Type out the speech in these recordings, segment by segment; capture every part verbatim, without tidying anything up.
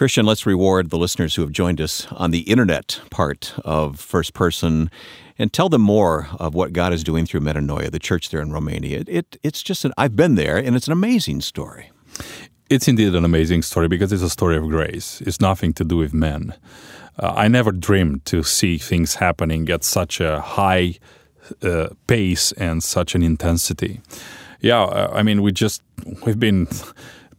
Christian, let's reward the listeners who have joined us on the internet part of First Person and tell them more of what God is doing through Metanoia, the church there in Romania. It, it It's just, an, I've been there, and it's an amazing story. It's indeed an amazing story because it's a story of grace. It's nothing to do with men. Uh, I never dreamed to see things happening at such a high uh, pace and such an intensity. Yeah, uh, I mean, we just, we've been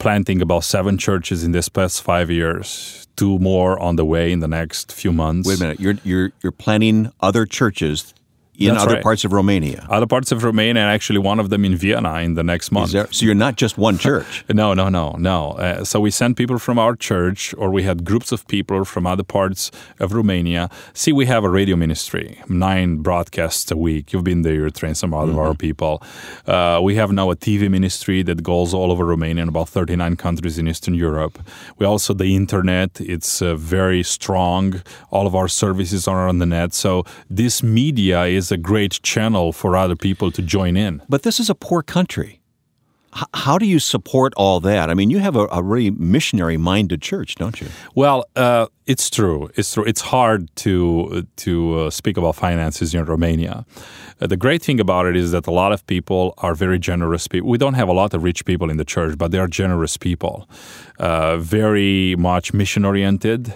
planting about seven churches in this past five years, two more on the way in the next few months. Wait a minute, you're you're, you're planning other churches in That's other right. parts of Romania. Other parts of Romania, and actually one of them in Vienna in the next month. There, so you're not just one church? no, no, no, no. Uh, so we sent people from our church, or we had groups of people from other parts of Romania. See, we have a radio ministry, nine broadcasts a week. You've been there, you trained some other mm-hmm. of our people. Uh, we have now a T V ministry that goes all over Romania in about thirty-nine countries in Eastern Europe. We also, the internet, it's uh, very strong. All of our services are on the net. So this media is a great channel for other people to join in. But this is a poor country. H- how do you support all that? I mean, you have a, a really missionary-minded church, don't you? Well, uh, it's true. It's true. It's hard to to uh, speak about finances in Romania. Uh, the great thing about it is that a lot of people are very generous people. We don't have a lot of rich people in the church, but they are generous people, uh, very much mission-oriented.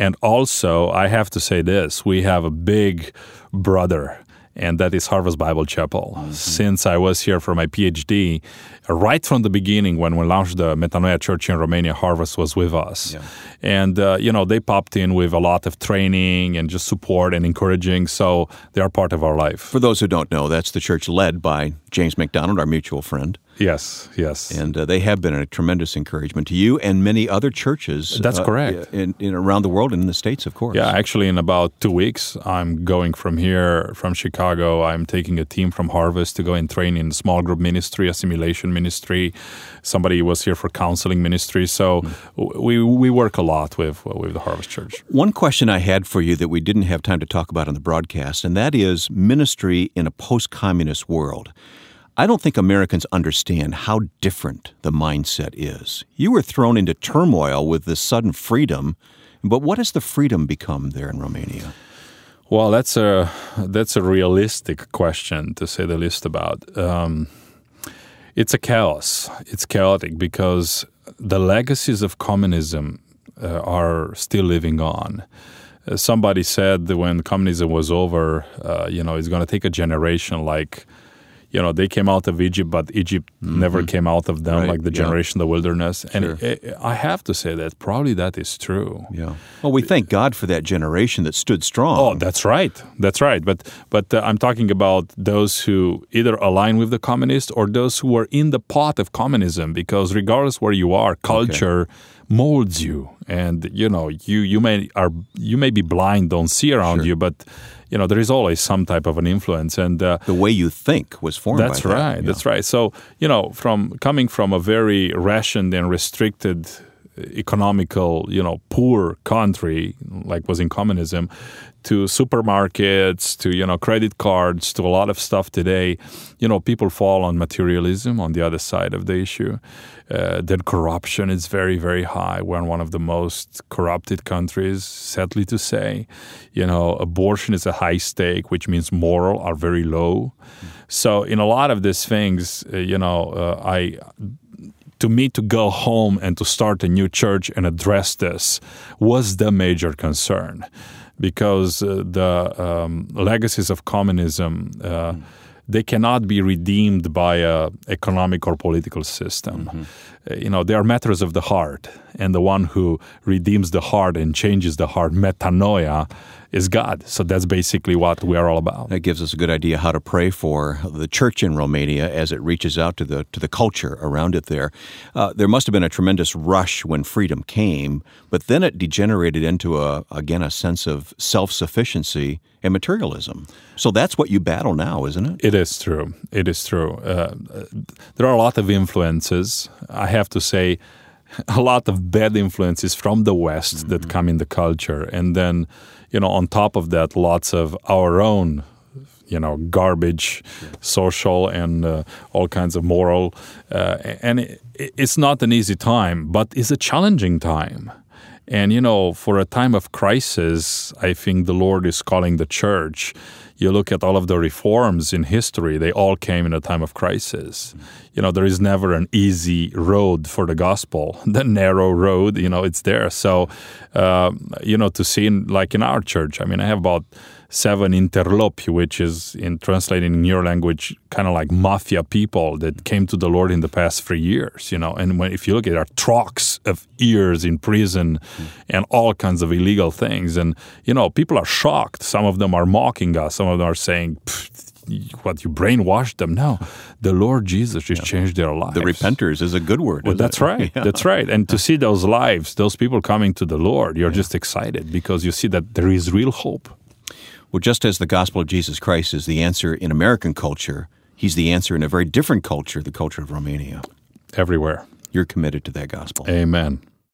And also, I have to say this, we have a big brother, and that is Harvest Bible Chapel. Mm-hmm. Since I was here for my PhD, right from the beginning when we launched the Metanoia Church in Romania, Harvest was with us. Yeah. And, uh, you know, they popped in with a lot of training and just support and encouraging, so they are part of our life. For those who don't know, that's the church led by James McDonald, our mutual friend. Yes, yes. And uh, they have been a tremendous encouragement to you and many other churches. That's uh, correct. In, in around the world and in the States, of course. Yeah, actually in about two weeks, I'm going from here, from Chicago. I'm taking a team from Harvest to go and train in small group ministry, assimilation ministry. Somebody was here for counseling ministry. So mm-hmm. we we work a lot with, with the Harvest Church. One question I had for you that we didn't have time to talk about on the broadcast, and that is ministry in a post-communist world. I don't think Americans understand how different the mindset is. You were thrown into turmoil with this sudden freedom, but what has the freedom become there in Romania? Well, that's a that's a realistic question, to say the least about. Um, it's a chaos. It's chaotic because the legacies of communism uh, are still living on. Uh, somebody said that when communism was over, uh, you know, it's going to take a generation like... You know, they came out of Egypt, but Egypt mm-hmm. never came out of them, right. like the generation yeah. of the wilderness. And sure. it, it, I have to say that probably that is true. Yeah. Well, we thank God for that generation that stood strong. Oh, that's right. That's right. But but uh, I'm talking about those who either align with the communists or those who were in the pot of communism, because regardless where you are, culture okay. molds you. And, you know, you, you, may, are, you may be blind, don't see around sure. you, but... You know, there is always some type of an influence. and uh, The way you think was formed by that. That's right. That's right. So, you know, from coming from a very rationed and restricted economical, you know, poor country, like was in communism, to supermarkets, to, you know, credit cards, to a lot of stuff today, you know, people fall on materialism on the other side of the issue. Uh, then corruption is very, very high. We're in one of the most corrupted countries, sadly to say. You know, abortion is a high stake, which means moral are very low. Mm-hmm. So in a lot of these things, uh, you know, uh, I... To me, to go home and to start a new church and address this was the major concern, because uh, the um, legacies of communism, uh, mm-hmm. they cannot be redeemed by an economic or political system. Mm-hmm. Uh, you know, they are matters of the heart, and the one who redeems the heart and changes the heart, metanoia, is God. So that's basically what we are all about. That gives us a good idea how to pray for the church in Romania as it reaches out to the to the culture around it there. Uh, there must have been a tremendous rush when freedom came, but then it degenerated into, a again, a sense of self-sufficiency and materialism. So that's what you battle now, isn't it? It is true. It is true. Uh, there are a lot of influences. I have to say, a lot of bad influences from the West mm-hmm. that come in the culture. And then, you know, on top of that, lots of our own, you know, garbage, yeah. social and uh, all kinds of moral. Uh, and it, it's not an easy time, but it's a challenging time. And, you know, for a time of crisis, I think the Lord is calling the church. You look at all of the reforms in history, they all came in a time of crisis. You know, there is never an easy road for the gospel. The narrow road, you know, it's there. So, uh, you know, to see, in, like in our church, I mean, I have about seven interlopi, which is, in translating in your language, kind of like mafia people that came to the Lord in the past three years, you know. And when, if you look at our trucks of years in prison mm. and all kinds of illegal things, and, you know, people are shocked. Some of them are mocking us. Some of them are saying, what, you brainwashed them? No, the Lord Jesus just yeah. changed their lives. The repenters is a good word. Well, that's it? right. Yeah. That's right. And to see those lives, those people coming to the Lord, you're yeah. just excited because you see that there is real hope. Well, just as the gospel of Jesus Christ is the answer in American culture, he's the answer in a very different culture, the culture of Romania. Everywhere. You're committed to that gospel. Amen.